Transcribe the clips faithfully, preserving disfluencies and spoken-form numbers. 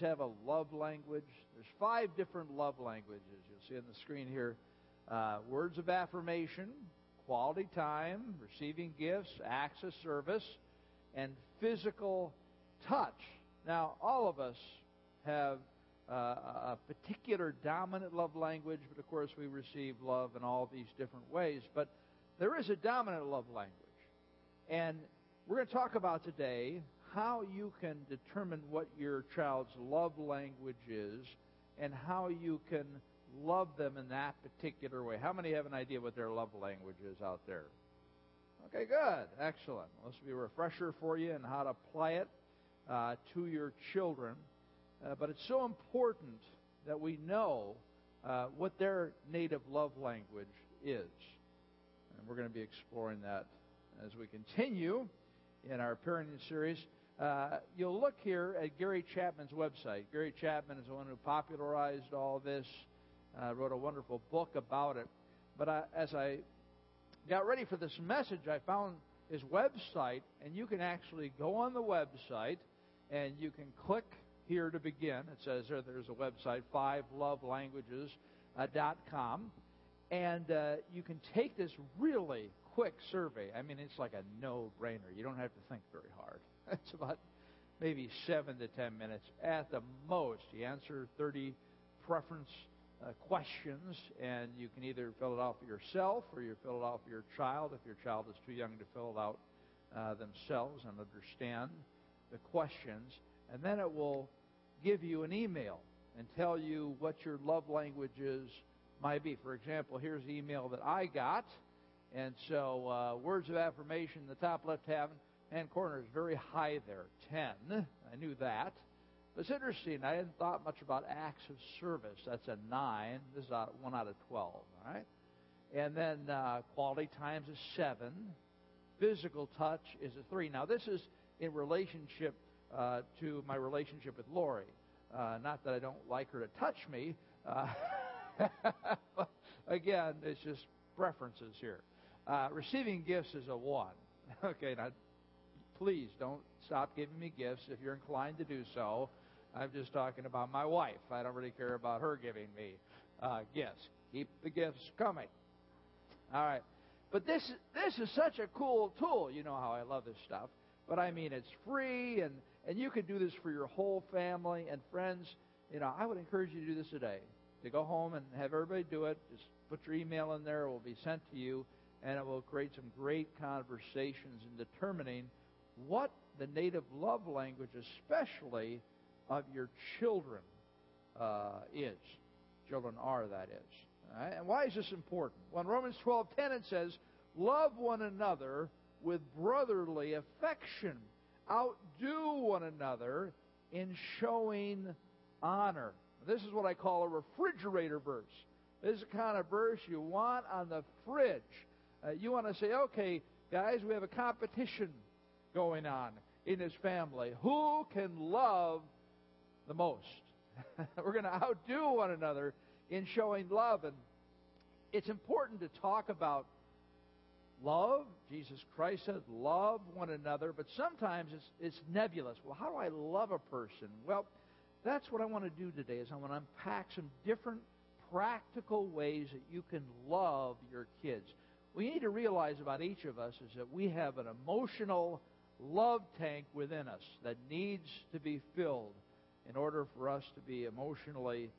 have a love language. There's five different love languages. You'll see on the screen here. Uh, words of affirmation, quality time, receiving gifts, acts of service, and physical touch. Now, all of us have uh, a particular dominant love language, but of course we receive love in all these different ways. But there is a dominant love language. And we're going to talk about today how you can determine what your child's love language is and how you can love them in that particular way. How many have an idea what their love language is out there? Okay, good. Excellent. Well, this will be a refresher for you on how to apply it uh, to your children. Uh, but it's so important that we know uh, what their native love language is. And we're going to be exploring that as we continue in our parenting series. Uh, you'll look here at Gary Chapman's website. Gary Chapman is the one who popularized all this, uh, wrote a wonderful book about it. But I, as I got ready for this message, I found his website, and you can actually go on the website, and you can click here to begin. It says there, there's a website, five love languages dot com, and uh, you can take this really quick survey. I mean, it's like a no-brainer. You don't have to think very hard. It's about maybe seven to ten minutes at the most. You answer thirty preference uh, questions, and you can either fill it out for yourself or you fill it out for your child if your child is too young to fill it out uh, themselves and understand the questions. And then it will give you an email and tell you what your love languages might be. For example, here's the email that I got. And so uh, words of affirmation in the top left hand corner is very high there, ten. I knew that. But it's interesting. I hadn't thought much about acts of service. That's a nine. This is one out of twelve, all right? And then uh, quality times is seven. Physical touch is a three. Now, this is in relationship uh, to my relationship with Lori. Uh, not that I don't like her to touch me. Uh, but again, it's just preferences here. Uh, receiving gifts is a one. Okay, now please don't stop giving me gifts if you're inclined to do so. I'm just talking about my wife. I don't really care about her giving me uh, gifts. Keep the gifts coming. All right. But this this is such a cool tool. You know how I love this stuff. But I mean, it's free, and, and you can do this for your whole family and friends. You know, I would encourage you to do this today, to go home and have everybody do it. Just put your email in there. It will be sent to you, and it will create some great conversations in determining what the native love language, especially of your children, uh, is. Children are, that is. All right? And why is this important? Well, in Romans twelve ten, it says, love one another with brotherly affection. Outdo one another in showing honor. This is what I call a refrigerator verse. This is the kind of verse you want on the fridge. Uh, you want to say, okay, guys, we have a competition going on in this family. Who can love the most? We're going to outdo one another in showing love. And it's important to talk about love. Jesus Christ said, love one another. But sometimes it's, it's nebulous. Well, how do I love a person? Well, that's what I want to do today, is I want to unpack some different practical ways that you can love your kids. What you need to realize about each of us is that we have an emotional love tank within us that needs to be filled in order for us to be emotionally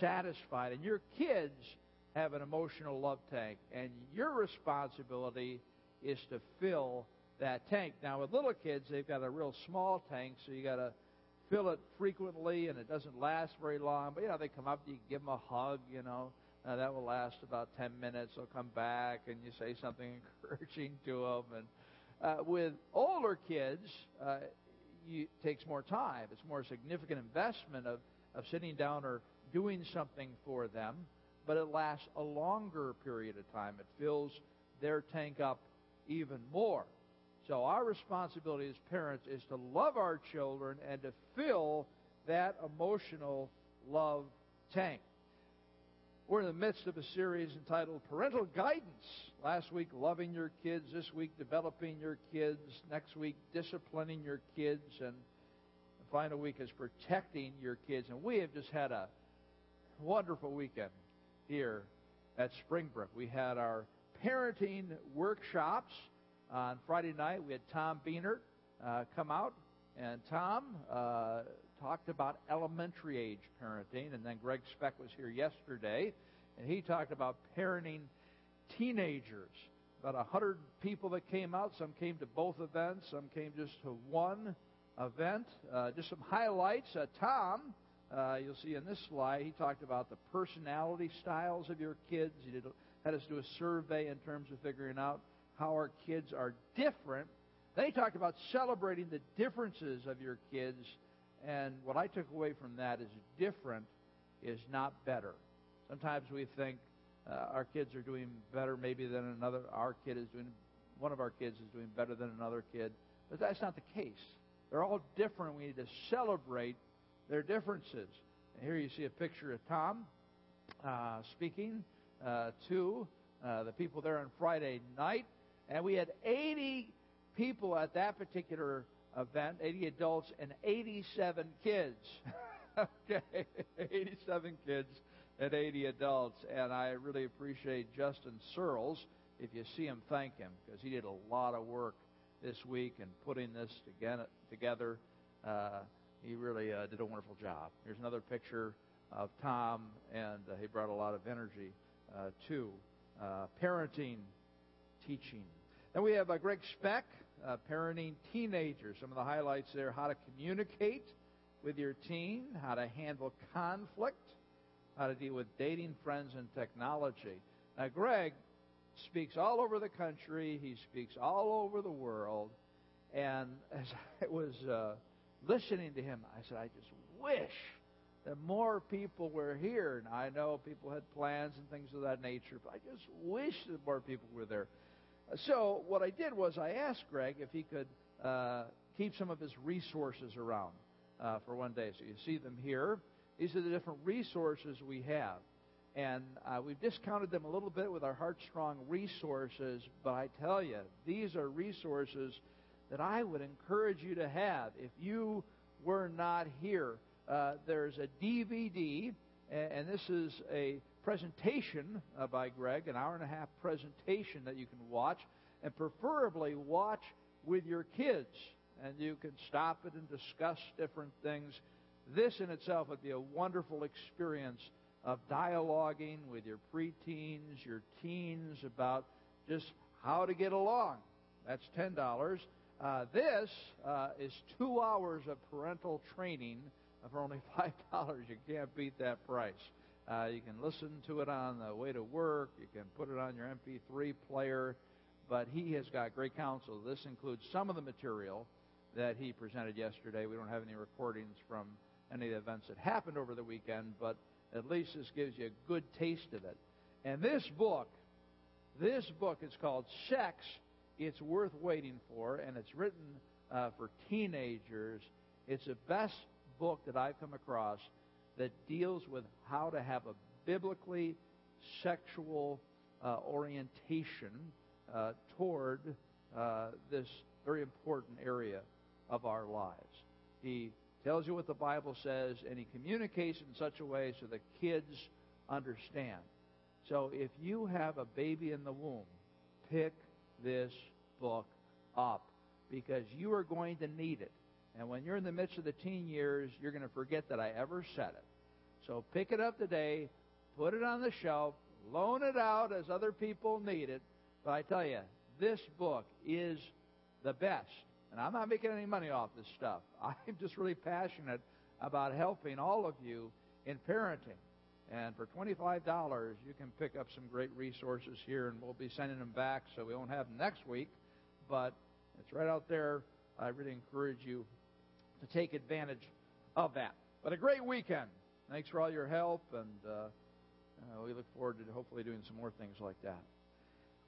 satisfied. And your kids have an emotional love tank, and your responsibility is to fill that tank. Now, with little kids, they've got a real small tank, so you got to fill it frequently, and it doesn't last very long. But, you know, they come up to you, give them a hug, you know. Now, that will last about ten minutes. They'll come back, and you say something encouraging to them. And uh, with older kids, uh, you, it takes more time. It's more significant investment of, of sitting down or doing something for them. But it lasts a longer period of time. It fills their tank up even more. So our responsibility as parents is to love our children and to fill that emotional love tank. We're in the midst of a series entitled Parental Guidance. Last week, loving your kids. This week, developing your kids. Next week, disciplining your kids. And final week is protecting your kids. And we have just had a wonderful weekend here at Springbrook. We had our parenting workshops on Friday night. We had Tom Beener uh, come out, and Tom uh, talked about elementary age parenting. And then Greg Speck was here yesterday, and he talked about parenting teenagers. About one hundred people that came out. Some came to both events. Some came just to one event. Uh, just some highlights. Uh, Tom, uh, you'll see in this slide, he talked about the personality styles of your kids. He did, had us do a survey in terms of figuring out how our kids are different. Then he talked about celebrating the differences of your kids. And what I took away from that is different is not better. Sometimes we think, Uh, our kids are doing better maybe than another. Our kid is doing, one of our kids is doing better than another kid. But that's not the case. They're all different. We need to celebrate their differences. And here you see a picture of Tom uh, speaking uh, to uh, the people there on Friday night. And we had eighty people at that particular event, eighty adults and eighty-seven kids. Okay, eighty-seven kids and eighty adults, and I really appreciate Justin Searles. If you see him, thank him, because he did a lot of work this week in putting this together. Uh, he really uh, did a wonderful job. Here's another picture of Tom, and uh, he brought a lot of energy uh, to uh, parenting, teaching. Then we have uh, Greg Speck, uh, parenting teenagers. Some of the highlights there: how to communicate with your teen, how to handle conflict, how to deal with dating, friends, and technology. Now, Greg speaks all over the country. He speaks all over the world. And as I was uh, listening to him, I said, I just wish that more people were here. And I know people had plans and things of that nature, but I just wish that more people were there. So what I did was I asked Greg if he could uh, keep some of his resources around uh, for one day. So you see them here. These are the different resources we have. And uh, we've discounted them a little bit with our HeartStrong resources. But I tell you, these are resources that I would encourage you to have if you were not here. Uh, there's a D V D, and this is a presentation uh, by Greg, an hour and a half presentation that you can watch, and preferably watch with your kids. And you can stop it and discuss different things. This in itself would be a wonderful experience of dialoguing with your preteens, your teens, about just how to get along. That's ten dollars. Uh, this uh, is two hours of parental training for only five dollars. You can't beat that price. Uh, you can listen to it on the way to work. You can put it on your M P three player. But he has got great counsel. This includes some of the material that he presented yesterday. We don't have any recordings from any of the events that happened over the weekend, but at least this gives you a good taste of it. And this book, this book is called Sex, It's Worth Waiting For, and it's written uh, for teenagers. It's the best book that I've come across that deals with how to have a biblically sexual uh, orientation uh, toward uh, this very important area of our lives. He tells you what the Bible says, and he communicates in such a way so that kids understand. So if you have a baby in the womb, pick this book up, because you are going to need it. And when you're in the midst of the teen years, you're going to forget that I ever said it. So pick it up today, put it on the shelf, loan it out as other people need it. But I tell you, this book is the best. And I'm not making any money off this stuff. I'm just really passionate about helping all of you in parenting. And for twenty-five dollars, you can pick up some great resources here, and we'll be sending them back, so we won't have them next week. But it's right out there. I really encourage you to take advantage of that. But a great weekend. Thanks for all your help, and uh, uh, we look forward to hopefully doing some more things like that.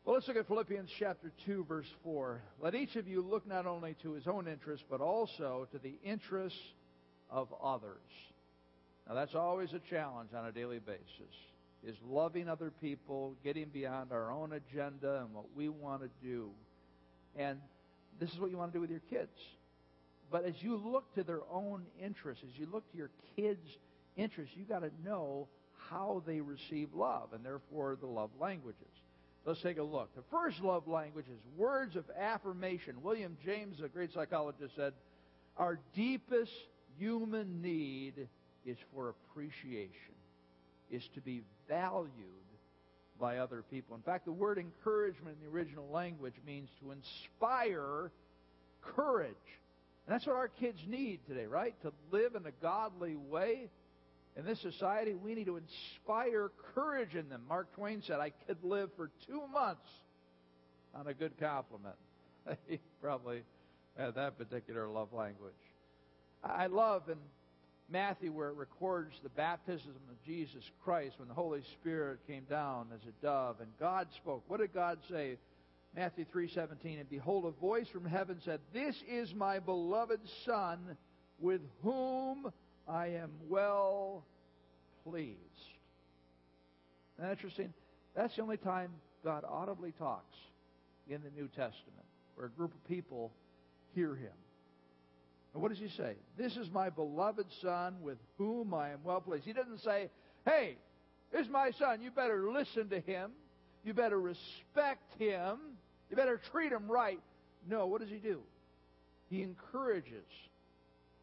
Well, let's look at Philippians chapter two, verse four. Let each of you look not only to his own interests, but also to the interests of others. Now, that's always a challenge on a daily basis, is loving other people, getting beyond our own agenda and what we want to do. And this is what you want to do with your kids. But as you look to their own interests, as you look to your kids' interests, you've got to know how they receive love, and therefore the love languages. Let's take a look. The first love language is words of affirmation. William James, a great psychologist, said, "Our deepest human need is for appreciation, is to be valued by other people." In fact, the word encouragement in the original language means to inspire courage. And that's what our kids need today, right? To live in a godly way. In this society, we need to inspire courage in them. Mark Twain said, "I could live for two months on a good compliment." He probably had that particular love language. I love in Matthew where it records the baptism of Jesus Christ when the Holy Spirit came down as a dove and God spoke. What did God say? Matthew three seventeen, "And behold, a voice from heaven said, 'This is my beloved Son, with whom I am well pleased.'" Isn't that interesting? That's the only time God audibly talks in the New Testament, where a group of people hear Him. And what does He say? "This is my beloved Son, with whom I am well pleased." He doesn't say, "Hey, this is my Son. You better listen to Him. You better respect Him. You better treat Him right." No, what does He do? He encourages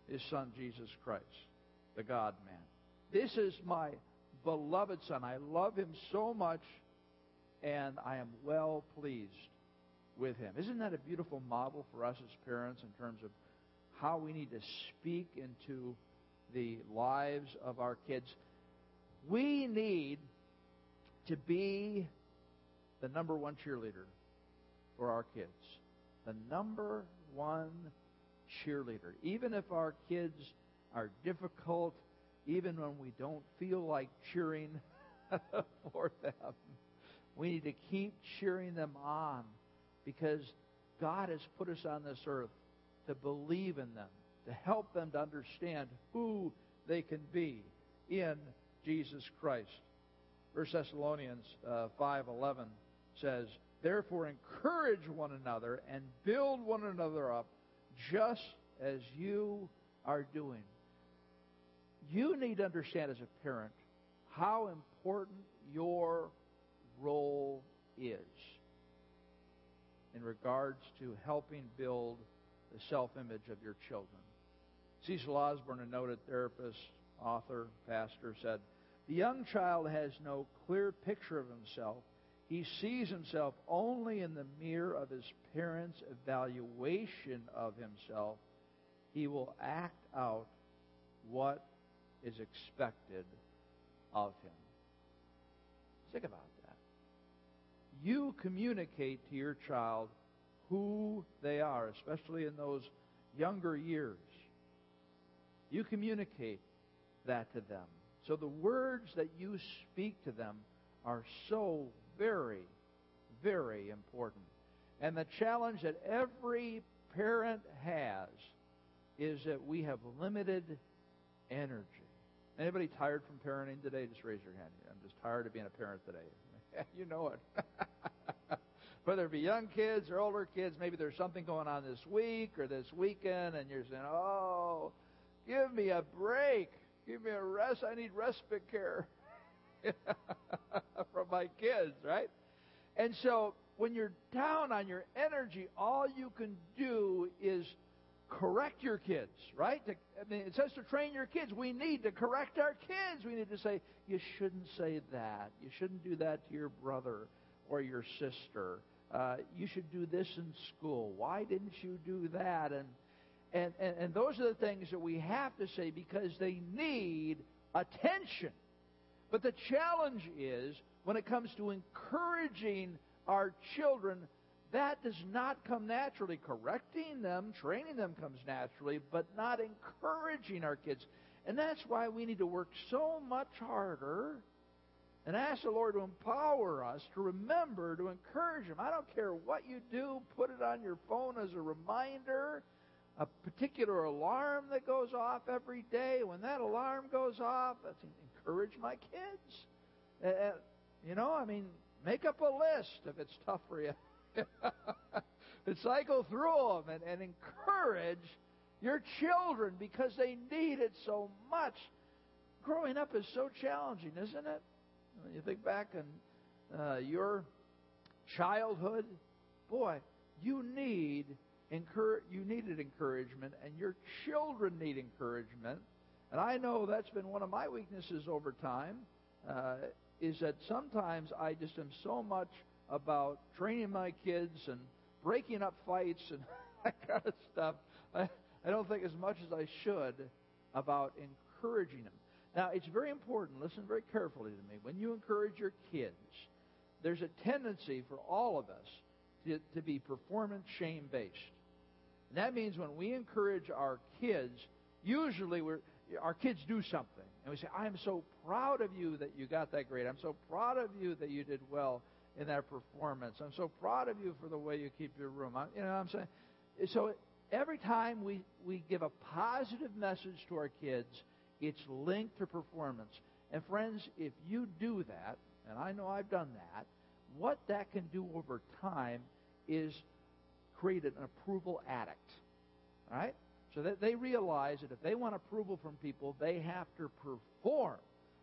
His Son, Jesus Christ, the God-man. "This is my beloved Son. I love Him so much, and I am well pleased with Him." Isn't that a beautiful model for us as parents in terms of how we need to speak into the lives of our kids? We need to be the number one cheerleader for our kids. The number one cheerleader. Even if our kids are difficult, even when we don't feel like cheering for them, we need to keep cheering them on, because God has put us on this earth to believe in them, to help them to understand who they can be in Jesus Christ. First Thessalonians uh, five eleven says, "Therefore encourage one another and build one another up, just as you are doing." You need to understand as a parent how important your role is in regards to helping build the self-image of your children. Cecil Osborne, a noted therapist, author, pastor, said, "The young child has no clear picture of himself. He sees himself only in the mirror of his parents' evaluation of himself. He will act out what is expected of him." Think about that. You communicate to your child who they are, especially in those younger years. You communicate that to them. So the words that you speak to them are so very, very important. And the challenge that every parent has is that we have limited energy. Anybody tired from parenting today? Just raise your hand here. "I'm just tired of being a parent today." You know it. Whether it be young kids or older kids, maybe there's something going on this week or this weekend, and you're saying, "Oh, give me a break. Give me a rest. I need respite care from my kids," right? And so when you're down on your energy, all you can do is correct your kids, right? To, I mean, it says to train your kids. We need to correct our kids. We need to say, "You shouldn't say that. You shouldn't do that to your brother or your sister. Uh, you should do this in school. Why didn't you do that?" And, and, and, and those are the things that we have to say because they need attention. But the challenge is, when it comes to encouraging our children, that does not come naturally. Correcting them, training them comes naturally, but not encouraging our kids. And that's why we need to work so much harder and ask the Lord to empower us to remember to encourage them. I don't care what you do, put it on your phone as a reminder, a particular alarm that goes off every day. When that alarm goes off, that's encourage my kids. Uh, you know, I mean, make up a list if it's tough for you. And cycle through them and, and encourage your children, because they need it so much. Growing up is so challenging, isn't it? When you think back on uh, your childhood, boy, you need encourage, you needed encouragement, and your children need encouragement. And I know that's been one of my weaknesses over time, uh, is that sometimes I just am so much about training my kids and breaking up fights and that kind of stuff. I, I don't think as much as I should about encouraging them. Now, it's very important. Listen very carefully to me. When you encourage your kids, there's a tendency for all of us to, to be performance shame-based. And that means when we encourage our kids, usually we're, our kids do something. And we say, I'm so proud of you that you got that grade. I'm so proud of you that you did well in that performance. I'm so proud of you for the way you keep your room. I, you know what I'm saying? So every time we, we give a positive message to our kids, it's linked to performance. And friends, if you do that, and I know I've done that, what that can do over time is create an approval addict. All right? So that they realize that if they want approval from people, they have to perform.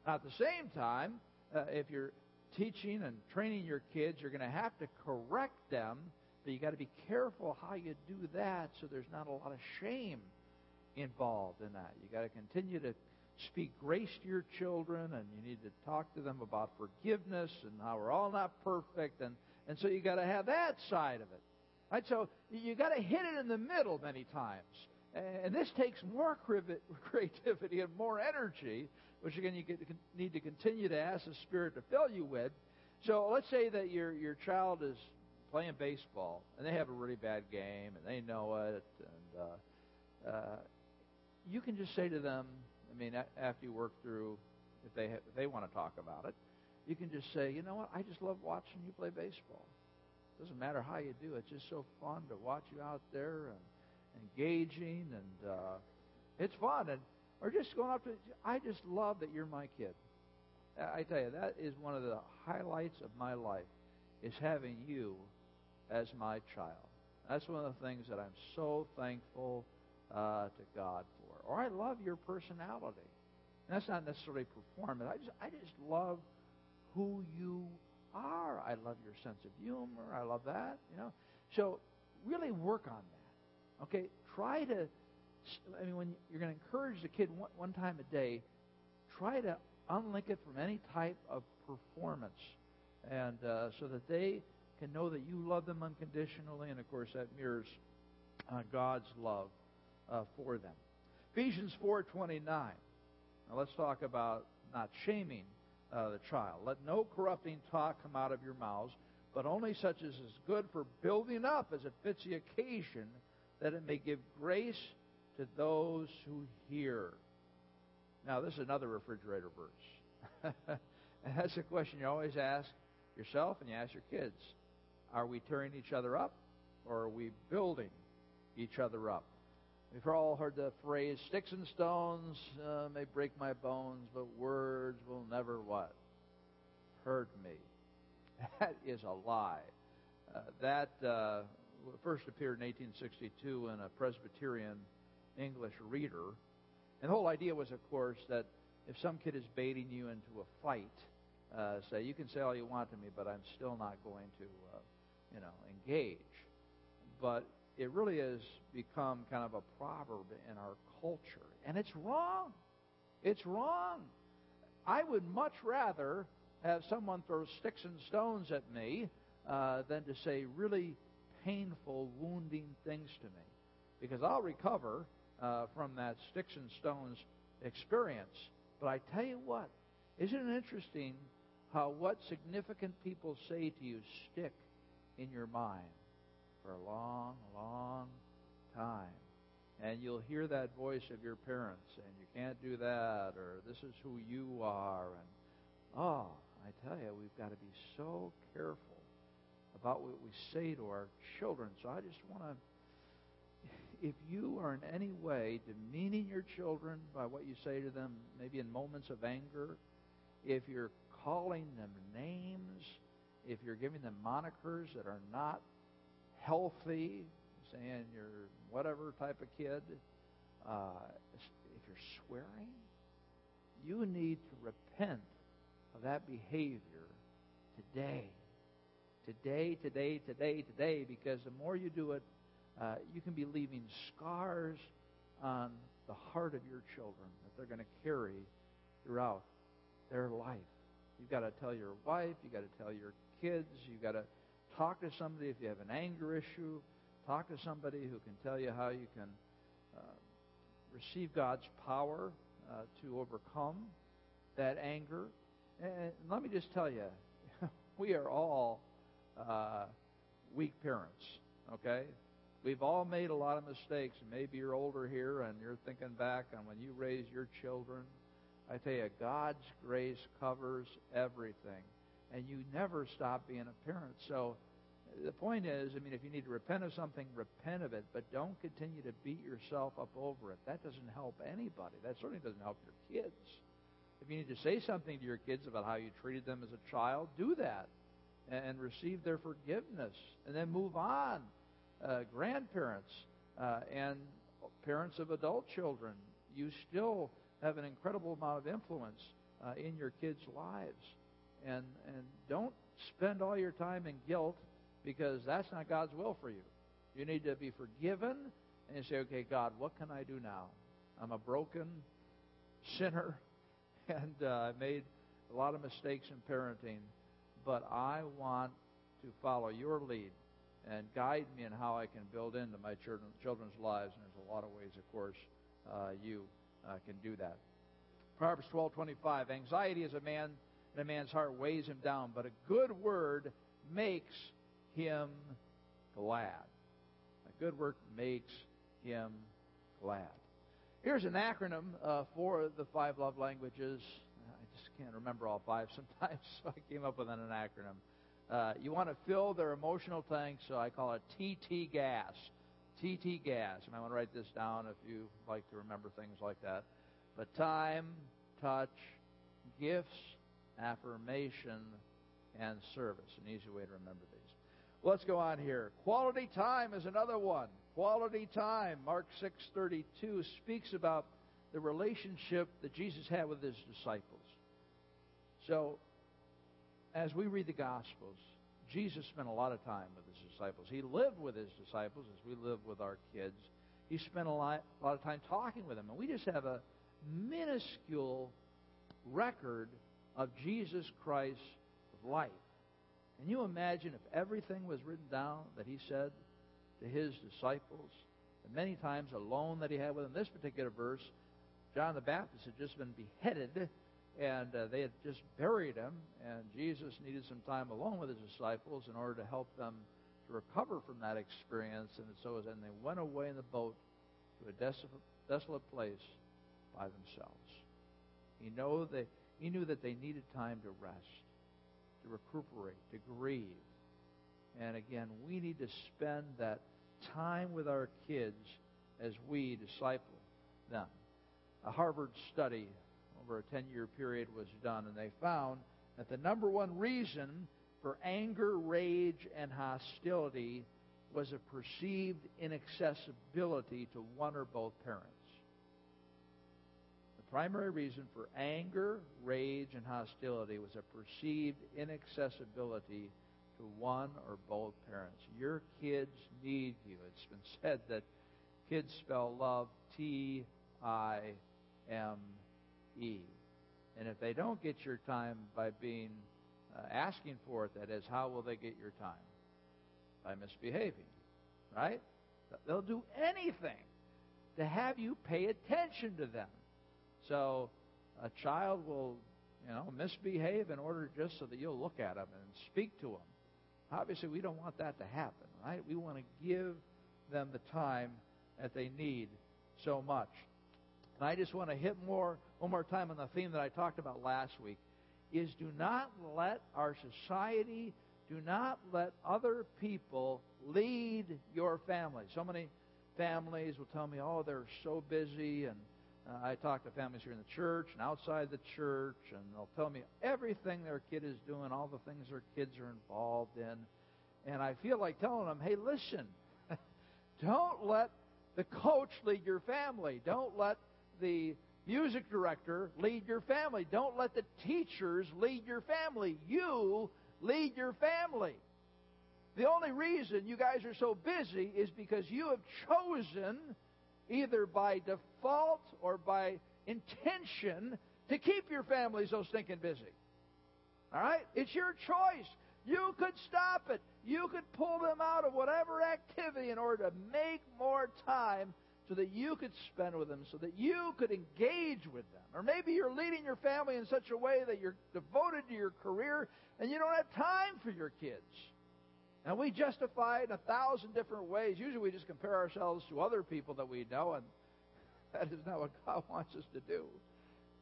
Now, at the same time, uh, if you're teaching and training your kids, you're going to have to correct them, but you got to be careful how you do that so there's not a lot of shame involved in that. You got to continue to speak grace to your children, and you need to talk to them about forgiveness and how we're all not perfect, and, and so you got to have that side of it. Right? So you got to hit it in the middle many times, and this takes more creativity and more energy, which again you get, need to continue to ask the Spirit to fill you with. So let's say that your your child is playing baseball, and they have a really bad game, and they know it, and uh, Uh, you can just say to them, I mean, after you work through, if they, have, if they want to talk about it, you can just say, you know what, I just love watching you play baseball. It doesn't matter how you do it. It's just so fun to watch you out there and engaging, and uh, it's fun. And or just going up to, I just love that you're my kid. I tell you, that is one of the highlights of my life, is having you as my child. That's one of the things that I'm so thankful Uh, to God for. Or I love your personality. And that's not necessarily performance. I just I just love who you are. I love your sense of humor. I love that. You know. So really work on that. Okay. Try to. I mean, when you're going to encourage the kid one, one time a day, try to unlink it from any type of performance, and uh, so that they can know that you love them unconditionally, and of course that mirrors uh, God's love Uh, for them. Ephesians four twenty-nine. Now let's talk about not shaming uh, the child. Let no corrupting talk come out of your mouths, but only such as is good for building up as it fits the occasion, that it may give grace to those who hear. Now this is another refrigerator verse. And that's a question you always ask yourself and you ask your kids. Are we tearing each other up, or are we building each other up? We've all heard the phrase, sticks and stones uh, may break my bones, but words will never what? Hurt me. That is a lie. Uh, that uh, first appeared in eighteen sixty-two in a Presbyterian English Reader. And the whole idea was, of course, that if some kid is baiting you into a fight, uh, say, you can say all you want to me, but I'm still not going to, uh, you know, engage. But it really has become kind of a proverb in our culture. And it's wrong. It's wrong. I would much rather have someone throw sticks and stones at me uh, than to say really painful, wounding things to me. Because I'll recover uh, from that sticks and stones experience. But I tell you what, isn't it interesting how what significant people say to you stick in your mind for a long, long time. And you'll hear that voice of your parents, and you can't do that, or this is who you are. And oh, I tell you, we've got to be so careful about what we say to our children. So I just want to, if you are in any way demeaning your children by what you say to them, maybe in moments of anger, if you're calling them names, if you're giving them monikers that are not healthy, saying you're whatever type of kid, uh, if you're swearing, you need to repent of that behavior today. Today, today, today, today, because the more you do it, uh, you can be leaving scars on the heart of your children that they're going to carry throughout their life. You've got to tell your wife, you've got to tell your kids, you've got to talk to somebody if you have an anger issue. Talk to somebody who can tell you how you can uh, receive God's power uh, to overcome that anger. And let me just tell you, we are all uh, weak parents, okay? We've all made a lot of mistakes. Maybe you're older here and you're thinking back on when you raised your children. I tell you, God's grace covers everything. And you never stop being a parent. So the point is, I mean, if you need to repent of something, repent of it. But don't continue to beat yourself up over it. That doesn't help anybody. That certainly doesn't help your kids. If you need to say something to your kids about how you treated them as a child, do that. And receive their forgiveness. And then move on. Uh, grandparents uh, and parents of adult children, you still have an incredible amount of influence uh, in your kids' lives. And, and don't spend all your time in guilt, because that's not God's will for you. You need to be forgiven and say, okay, God, what can I do now? I'm a broken sinner, and uh, I made a lot of mistakes in parenting, but I want to follow your lead and guide me in how I can build into my children, children's lives. And there's a lot of ways, of course, uh, you uh, can do that. Proverbs twelve twenty-five, anxiety is a man... and a man's heart weighs him down, but a good word makes him glad. A good word makes him glad. Here's an acronym uh, for the five love languages. I just can't remember all five sometimes, so I came up with an acronym. Uh, you want to fill their emotional tank, so I call it T T gas. T T gas. You might want to write this down if you like to remember things like that. But time, touch, gifts, affirmation, and service. An easy way to remember these. Let's go on here. Quality time is another one. Quality time. Mark six thirty-two speaks about the relationship that Jesus had with his disciples. So, as we read the Gospels, Jesus spent a lot of time with his disciples. He lived with his disciples as we live with our kids. He spent a lot, a lot of time talking with them. And we just have a minuscule record of Jesus Christ's life. Can you imagine if everything was written down that he said to his disciples, the many times alone that he had with them? This particular verse, John the Baptist had just been beheaded, and uh, they had just buried him, and Jesus needed some time alone with his disciples in order to help them to recover from that experience. And so and they went away in the boat to a desolate, desolate place by themselves. You know, they He knew that they needed time to rest, to recuperate, to grieve. And again, we need to spend that time with our kids as we disciple them. A Harvard study over a ten-year period was done, and they found that the number one reason for anger, rage, and hostility was a perceived inaccessibility to one or both parents. Primary reason for anger, rage, and hostility was a perceived inaccessibility to one or both parents. Your kids need you. It's been said that kids spell love T I M E. And if they don't get your time by being uh, asking for it, that is, how will they get your time? By misbehaving, right? They'll do anything to have you pay attention to them. So a child will, you know, misbehave in order just so that you'll look at them and speak to them. Obviously, we don't want that to happen, right? We want to give them the time that they need so much. And I just want to hit more one more time on the theme that I talked about last week, is do not let our society, do not let other people lead your family. So many families will tell me, oh, they're so busy, and Uh, I talk to families here in the church and outside the church, and they'll tell me everything their kid is doing, all the things their kids are involved in. And I feel like telling them, hey, listen, don't let the coach lead your family. Don't let the music director lead your family. Don't let the teachers lead your family. You lead your family. The only reason you guys are so busy is because you have chosen, either by default or by intention, to keep your family so stinking busy. All right? It's your choice. You could stop it. You could pull them out of whatever activity in order to make more time so that you could spend with them, so that you could engage with them. Or maybe you're leading your family in such a way that you're devoted to your career and you don't have time for your kids. And we justify it in a thousand different ways. Usually we just compare ourselves to other people that we know, and that is not what God wants us to do.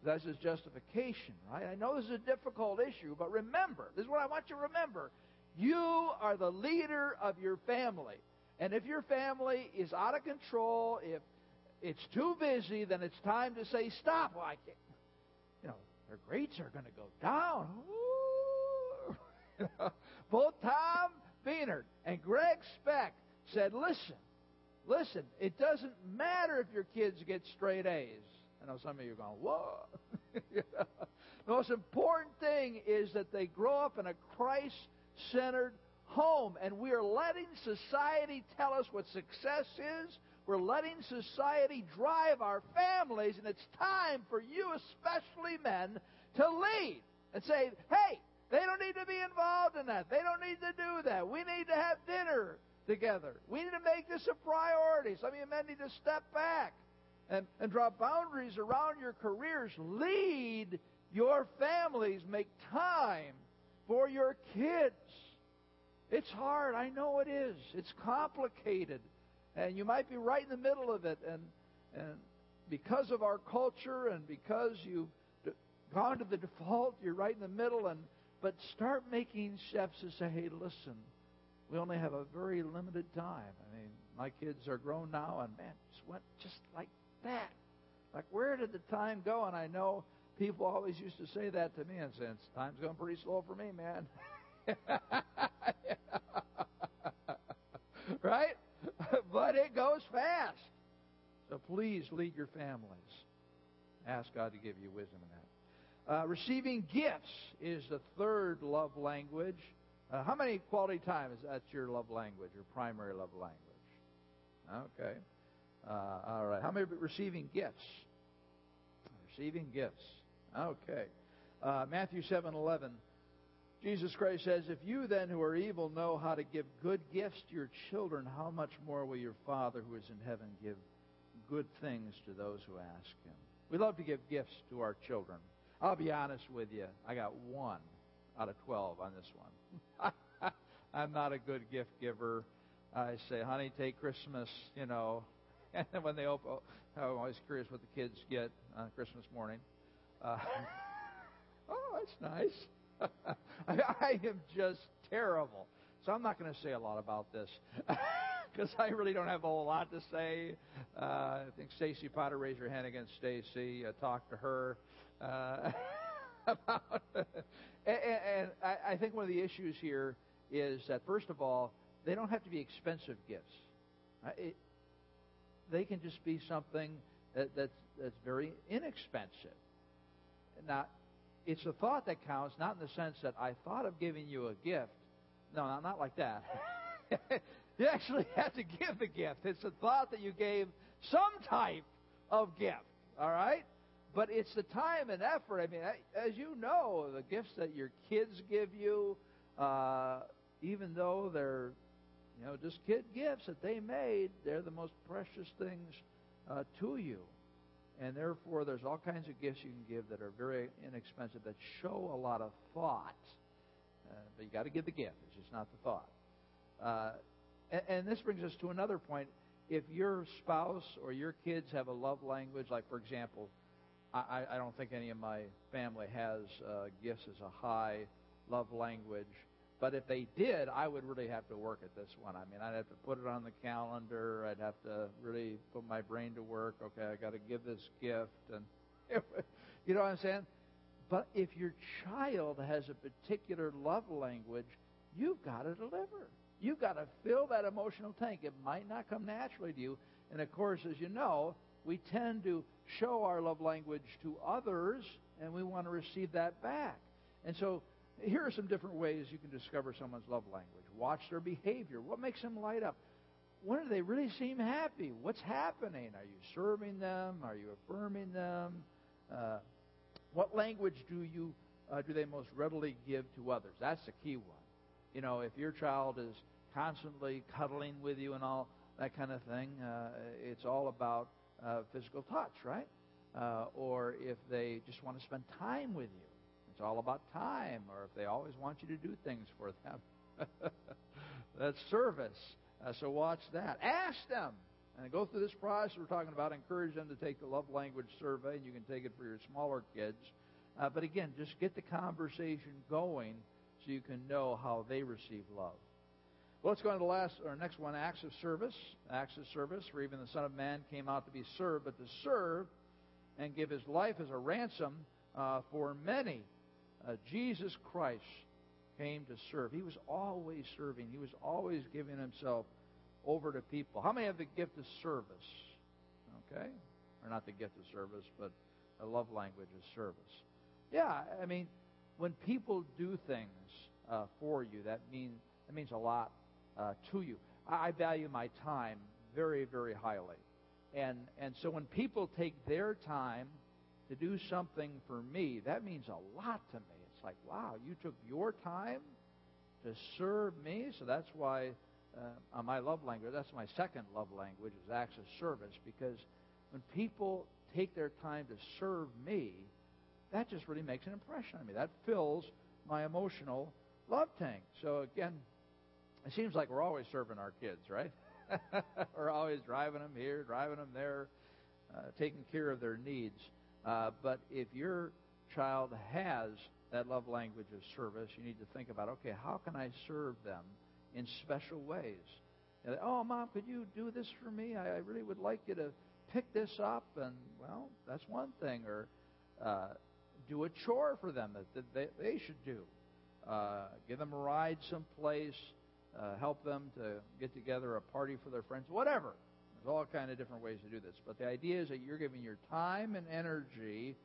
That's his justification, right? I know this is a difficult issue, but remember, this is what I want you to remember. You are the leader of your family. And if your family is out of control, if it's too busy, then it's time to say, stop. Well, I can't. You know, their grades are going to go down. Both Tom Beener and Greg Speck said, listen, listen, it doesn't matter if your kids get straight A's. I know some of you are going, whoa. You know? The most important thing is that they grow up in a Christ-centered home. And we are letting society tell us what success is. We're letting society drive our families. And it's time for you, especially men, to lead and say, hey, they don't need to be involved in that. They don't need to do that. We need to have dinner together. We need to make this a priority. Some of you men need to step back. And, and draw boundaries around your careers. Lead your families. Make time for your kids. It's hard. I know it is. It's complicated. And you might be right in the middle of it. And, and because of our culture and because you've gone to the default, you're right in the middle. And But start making steps to say, hey, listen, we only have a very limited time. I mean, my kids are grown now, and man, it just went just like that. Like, where did the time go? And I know people always used to say that to me, and since time's going pretty slow for me, man. Right? But it goes fast. So please lead your families. Ask God to give you wisdom in that. Uh, receiving gifts is the third love language. Uh, how many quality time is that your love language, your primary love language? Okay. Uh, all right. How many receiving gifts? Receiving gifts. Okay. Uh, Matthew seven eleven. Jesus Christ says, if you then who are evil know how to give good gifts to your children, how much more will your Father who is in heaven give good things to those who ask him? We love to give gifts to our children. I'll be honest with you. I got one out of twelve on this one. I'm not a good gift giver. I say, honey, take Christmas, you know. And then when they open, I'm always curious what the kids get on Christmas morning. Uh, oh, that's nice. I, I am just terrible. So I'm not going to say a lot about this because I really don't have a whole lot to say. Uh, I think Stacy Potter, raise your hand against Stacy. Uh, talk to her. Uh, about, and and I, I think one of the issues here is that, first of all, they don't have to be expensive gifts. It, they can just be something that, that's, that's very inexpensive. Now, it's the thought that counts, not in the sense that I thought of giving you a gift. No, no, not like that. You actually have to give the gift. It's the thought that you gave some type of gift, all right? But it's the time and effort. I mean, as you know, the gifts that your kids give you, uh, even though they're, you know, just kid gifts that they made, they're the most precious things uh, to you. And therefore, there's all kinds of gifts you can give that are very inexpensive, that show a lot of thought. Uh, but you got to give the gift. It's just not the thought. Uh, and, and this brings us to another point. If your spouse or your kids have a love language, like, for example, I, I don't think any of my family has uh, gifts as a high love language. But if they did, I would really have to work at this one. I mean, I'd have to put it on the calendar. I'd have to really put my brain to work. Okay, I got to give this gift, and you know what I'm saying. But if your child has a particular love language, you've got to deliver. You've got to fill that emotional tank. It might not come naturally to you, And of course, as you know, we tend to show our love language to others, and we want to receive that back. And so here are some different ways you can discover someone's love language. Watch their behavior. What makes them light up? When do they really seem happy? What's happening? Are you serving them? Are you affirming them? Uh, what language do you uh, do they most readily give to others? That's the key one. You know, if your child is constantly cuddling with you and all that kind of thing, uh, it's all about uh, physical touch, right? Uh, or if they just want to spend time with you, it's all about time. Or if they always want you to do things for them, that's service. Uh, so watch that. Ask them. And go through this process we're talking about. Encourage them to take the love language survey, and you can take it for your smaller kids. Uh, but again, just get the conversation going so you can know how they receive love. Well, let's go on to the last, or next one, acts of service. Acts of service, for even the Son of Man came out to be served, but to serve and give his life as a ransom uh, for many. Uh, Jesus Christ came to serve. He was always serving. He was always giving himself over to people. How many have the gift of service? Okay? Or not the gift of service, but a love language is service. Yeah, I mean, when people do things uh, for you, that means, that means a lot uh, to you. I, I value my time very, very highly. And, and so when people take their time to do something for me, that means a lot to me. It's like, wow, you took your time to serve me? So that's why... Uh, on my love language, that's my second love language, is acts of service, because when people take their time to serve me, that just really makes an impression on me. That fills my emotional love tank. So again, it seems like we're always serving our kids, right? We're always driving them here, driving them there, uh, taking care of their needs. Uh, but if your child has that love language of service, you need to think about, okay, how can I serve them in special ways? And, oh, Mom, could you do this for me? I, I really would like you to pick this up. And, well, that's one thing. Or uh, do a chore for them that, that they, they should do. Uh, give them a ride someplace. Uh, help them to get together a party for their friends. Whatever. There's all kind of different ways to do this. But the idea is that you're giving your time and energy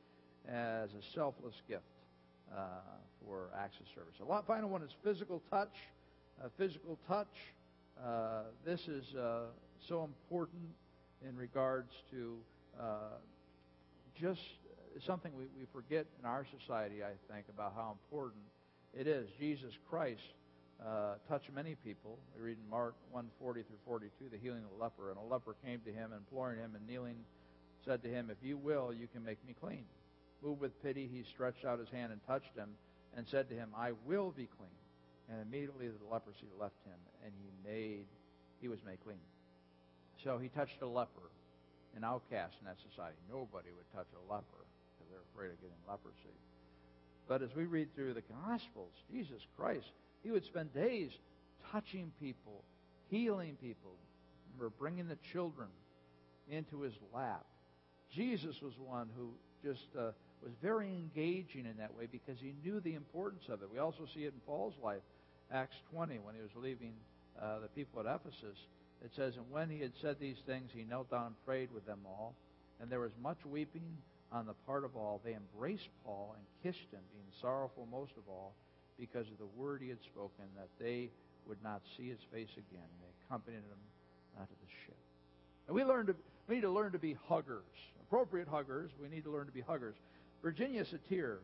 as a selfless gift uh, for acts of service. The final one is physical touch. Uh, physical touch, uh, this is uh, so important in regards to uh, just something we, we forget in our society, I think, about how important it is. Jesus Christ uh, touched many people. We read in Mark one forty through forty-two, the healing of the leper. And a leper came to him, imploring him, and kneeling, said to him, "If you will, you can make me clean." Moved with pity, he stretched out his hand and touched him, and said to him, "I will be clean." And immediately the leprosy left him, and he made, he was made clean. So he touched a leper, an outcast in that society. Nobody would touch a leper because they're afraid of getting leprosy. But as we read through the Gospels, Jesus Christ, he would spend days touching people, healing people, or bringing the children into his lap. Jesus was one who just... Uh, was very engaging in that way because he knew the importance of it. We also see it in Paul's life, Acts twenty, when he was leaving uh, the people at Ephesus. It says, "And when he had said these things, he knelt down and prayed with them all. And there was much weeping on the part of all. They embraced Paul and kissed him, being sorrowful most of all, because of the word he had spoken, that they would not see his face again. And they accompanied him out of the ship." And we, learn to, we need to learn to be huggers, appropriate huggers. We need to learn to be huggers. Virginia Satir,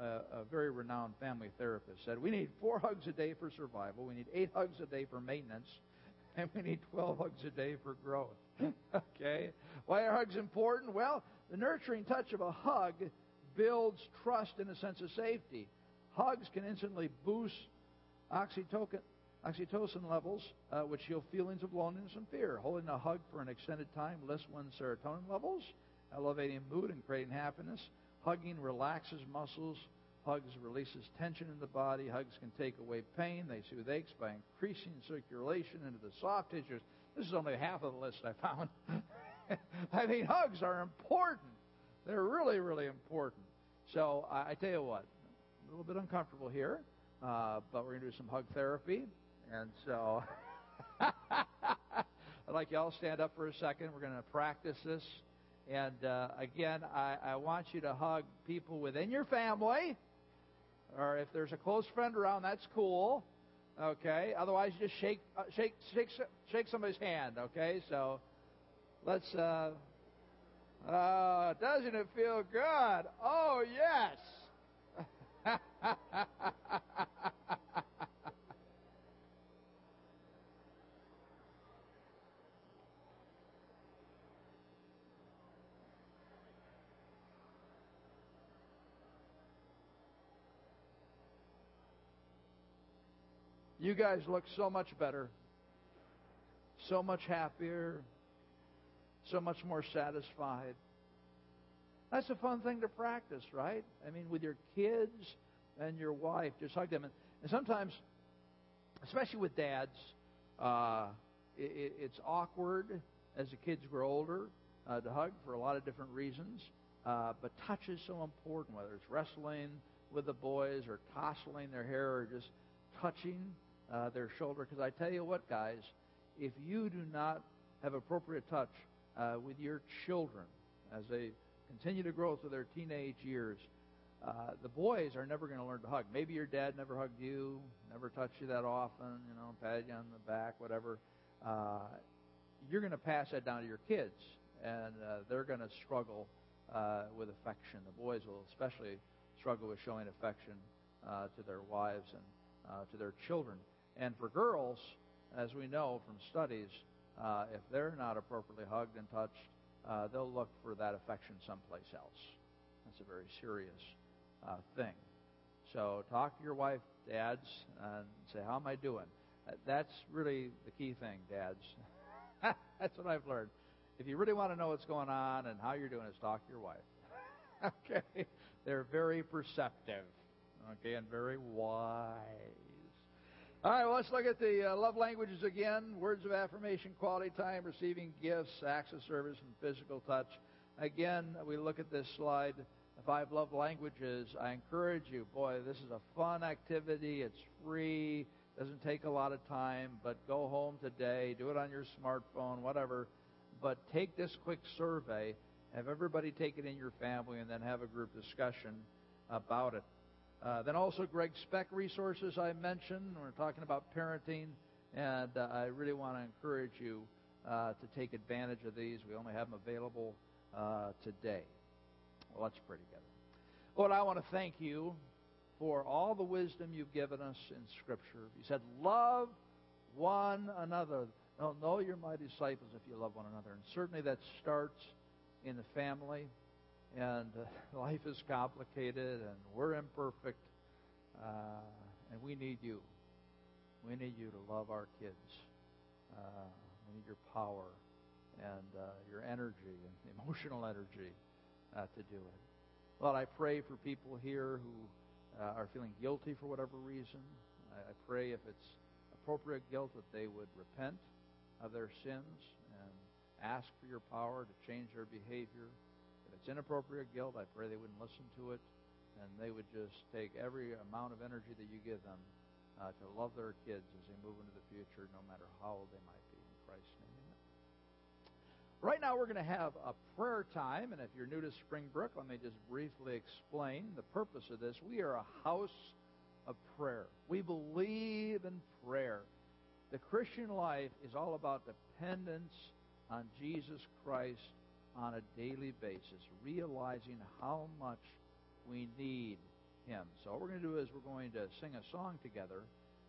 uh, a very renowned family therapist, said, "We need four hugs a day for survival, we need eight hugs a day for maintenance, and we need twelve hugs a day for growth." Okay? Why are hugs important? Well, the nurturing touch of a hug builds trust and a sense of safety. Hugs can instantly boost oxytocin, oxytocin levels, uh, which heal feelings of loneliness and fear. Holding a hug for an extended time lifts one's serotonin levels, elevating mood and creating happiness. Hugging relaxes muscles. Hugs releases tension in the body. Hugs can take away pain. They soothe aches by increasing circulation into the soft tissues. This is only half of the list I found. I mean, hugs are important. They're really, really important. So I, I tell you what, a little bit uncomfortable here, uh, but we're going to do some hug therapy. And so I'd like you all to stand up for a second. We're going to practice this. And uh, again, I, I want you to hug people within your family. Or if there's a close friend around, that's cool. Okay? Otherwise, just shake uh, shake, shake, shake somebody's hand. Okay? So let's... Uh, uh, doesn't it feel good? Oh, yes! You guys look so much better, so much happier, so much more satisfied. That's a fun thing to practice, right? I mean, with your kids and your wife, just hug them. And, and sometimes, especially with dads, uh, it, it's awkward as the kids grow older uh, to hug for a lot of different reasons. Uh, but touch is so important, whether it's wrestling with the boys or tousling their hair or just touching Uh, their shoulder, because I tell you what, guys, if you do not have appropriate touch uh, with your children as they continue to grow through their teenage years, uh, the boys are never going to learn to hug. Maybe your dad never hugged you, never touched you that often, you know, patted you on the back, whatever. Uh, you're going to pass that down to your kids, and uh, they're going to struggle uh, with affection. The boys will especially struggle with showing affection uh, to their wives and uh, to their children. And for girls, as we know from studies, uh, if they're not appropriately hugged and touched, uh, they'll look for that affection someplace else. That's a very serious uh, thing. So talk to your wife, dads, and say, how am I doing? That's really the key thing, dads. That's what I've learned. If you really want to know what's going on and how you're doing, is talk to your wife. Okay? They're very perceptive, okay, and very wise. All right, well, let's look at the uh, love languages again. Words of affirmation, quality time, receiving gifts, acts of service, and physical touch. Again, we look at this slide, the five love languages. I encourage you, boy, this is a fun activity. It's free, doesn't take a lot of time, but go home today, do it on your smartphone, whatever. But take this quick survey, have everybody take it in your family, and then have a group discussion about it. Uh, then also Greg Speck resources I mentioned. We're talking about parenting, and uh, I really want to encourage you uh, to take advantage of these. We only have them available uh, today. Well, let's pray together. Lord, I want to thank you for all the wisdom you've given us in Scripture. You said, love one another. No, no, you're my disciples if you love one another. And certainly that starts in the family. And life is complicated, and we're imperfect, uh, and we need you. We need you to love our kids. Uh, we need your power and uh, your energy, and emotional energy uh, to do it. Lord, I pray for people here who uh, are feeling guilty for whatever reason. I, I pray if it's appropriate guilt that they would repent of their sins and ask for your power to change their behavior. It's inappropriate guilt. I pray they wouldn't listen to it, and they would just take every amount of energy that you give them uh, to love their kids as they move into the future, no matter how old they might be. In Christ's name, amen. Right now we're going to have a prayer time, and if you're new to Springbrook, let me just briefly explain the purpose of this. We are a house of prayer. We believe in prayer. The Christian life is all about dependence on Jesus Christ on a daily basis, realizing how much we need him. So what we're going to do is we're going to sing a song together,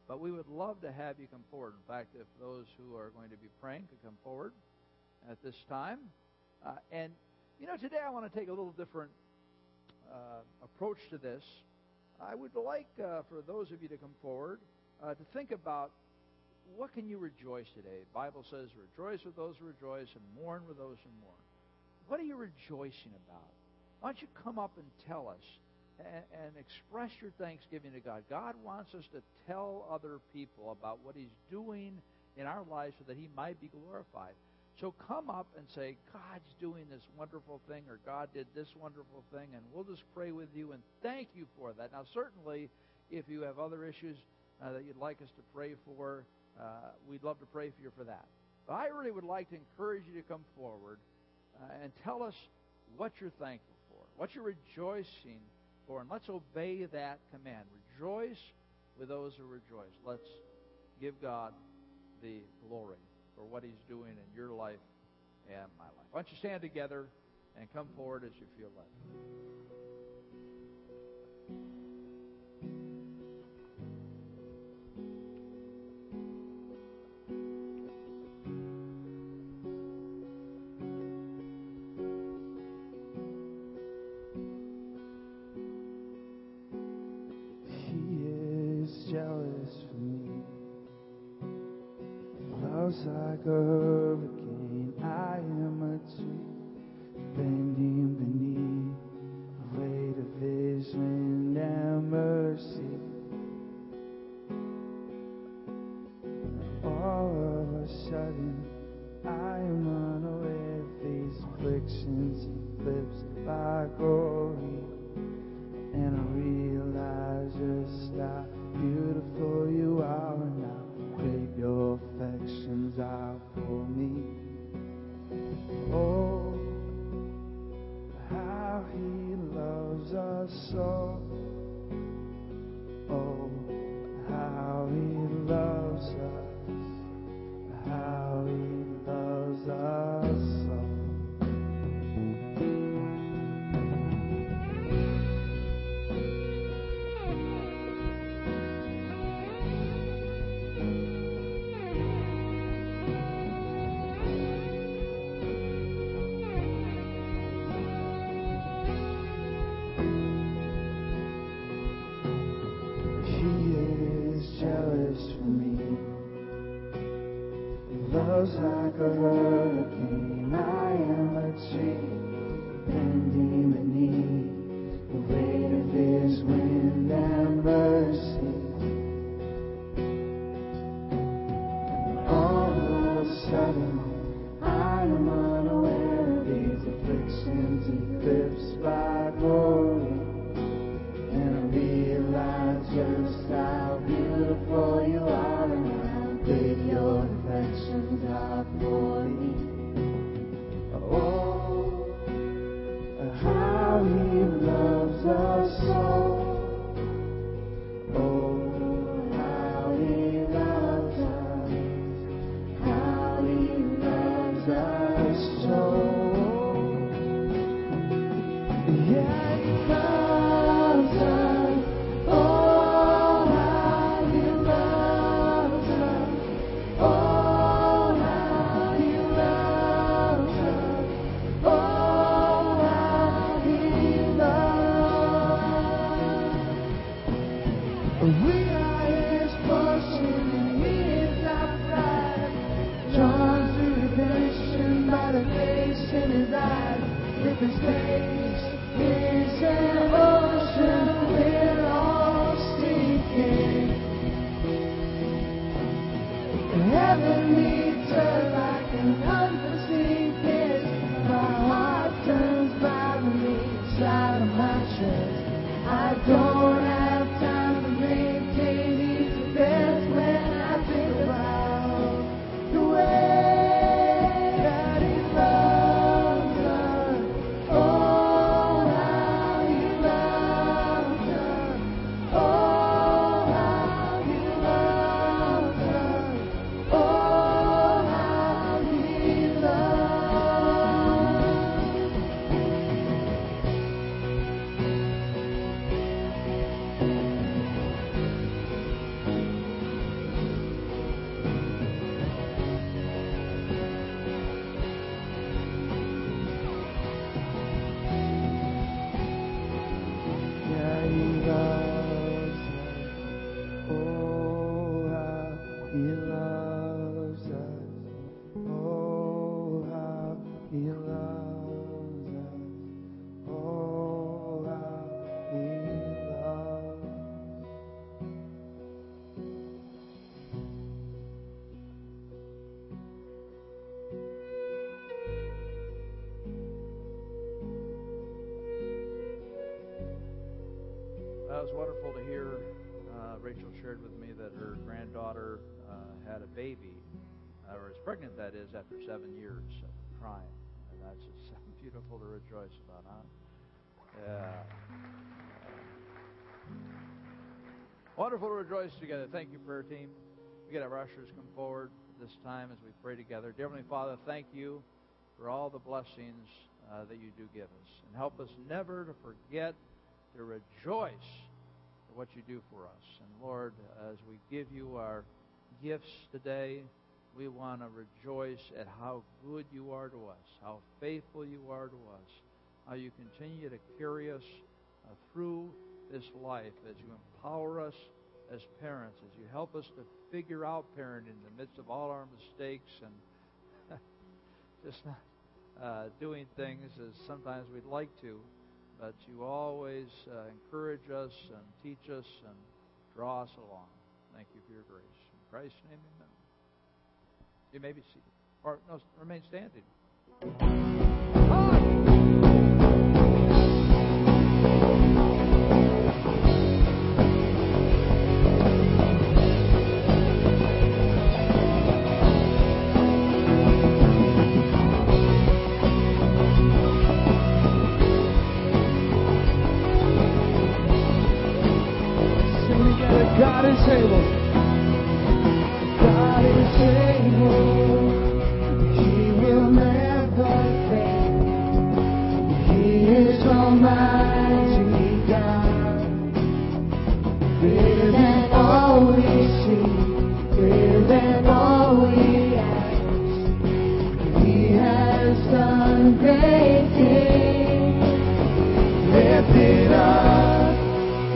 but we would love to have you come forward. In fact, if those who are going to be praying could come forward at this time. Uh, and, you know, today I want to take a little different uh, approach to this. I would like uh, for those of you to come forward uh, to think about, what can you rejoice today? The Bible says, rejoice with those who rejoice and mourn with those who mourn. What are you rejoicing about? Why don't you come up and tell us and, and express your thanksgiving to God? God wants us to tell other people about what he's doing in our lives so that he might be glorified. So come up and say, God's doing this wonderful thing, or God did this wonderful thing, and we'll just pray with you and thank you for that. Now, certainly, if you have other issues uh, that you'd like us to pray for, uh, we'd love to pray for you for that. But I really would like to encourage you to come forward uh, and tell us what you're thankful for, what you're rejoicing for, and let's obey that command. Rejoice with those who rejoice. Let's give God the glory for what He's doing in your life and my life. Why don't you stand together and come forward as you feel led. Like a hurricane, I am a tree bending beneath the weight of His wind and mercy. All of a sudden, I am unaware of these afflictions and flips by glory, and I realize just how beautiful You are and how great Your affections are for me. Oh, how He loves us so. Oh, how He loves us. How He loves us so. Love's like a hurricane, I am a tree bending beneath the weight of His wind and mercy. All of a sudden, I am unaware of these afflictions and eclipsed by glory, and I realize just how beautiful You are and how great Your affections are for me. Oh, how He loves us so. Oh, how He loves us. How He loves us so. Yeah, He loves us. His face, His emotion, we're all seeking. Heaven meets her like an unforeseen kiss. My heart turns by the leaves out of my chest. I don't have time to maintain these events when I think about the way. It was wonderful to hear. Uh, Rachel shared with me that her granddaughter uh, had a baby I was pregnant, that is, after seven years of crying. And that's just something beautiful to rejoice about, huh? Yeah. Wonderful to rejoice together. Thank you, prayer team. We got our ushers come forward this time as we pray together. Dear Heavenly Father, thank you for all the blessings uh, that you do give us. And help us never to forget to rejoice for what you do for us. And Lord, as we give you our gifts today, we want to rejoice at how good you are to us, how faithful you are to us, how you continue to carry us uh, through this life, as you empower us as parents, as you help us to figure out parenting in the midst of all our mistakes and just not uh, doing things as sometimes we'd like to, but you always uh, encourage us and teach us and draw us along. Thank you for your grace. In Christ's name, amen. You may be seated, or no, remain standing. God is able. God is able. He will never fail. He is Almighty God. Greater than all we see. Greater than all we ask. He has done great things. Lift it up.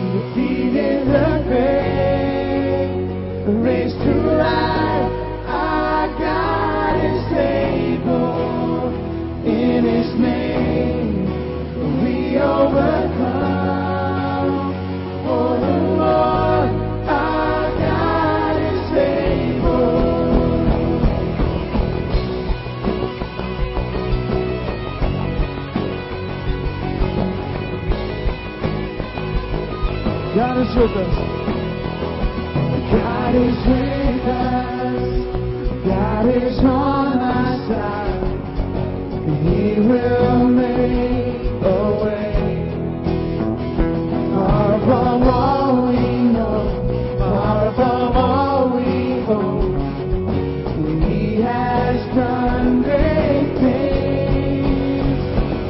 Defeated the grave, raised to rise, our God is able. In His name we overcome. For the Lord our God is able. God is with us. God is with us. God is on our side. He will make a way. Far above all we know, far above all we hope, He has done great things.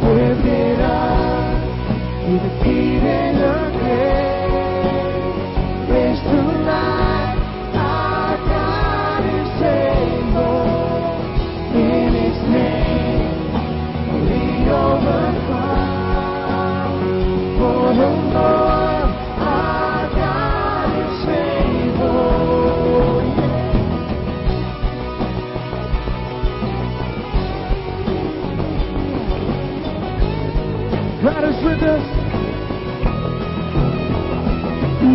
Lift it up, He defeated the grave. God is with us.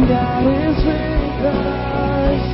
God is with us.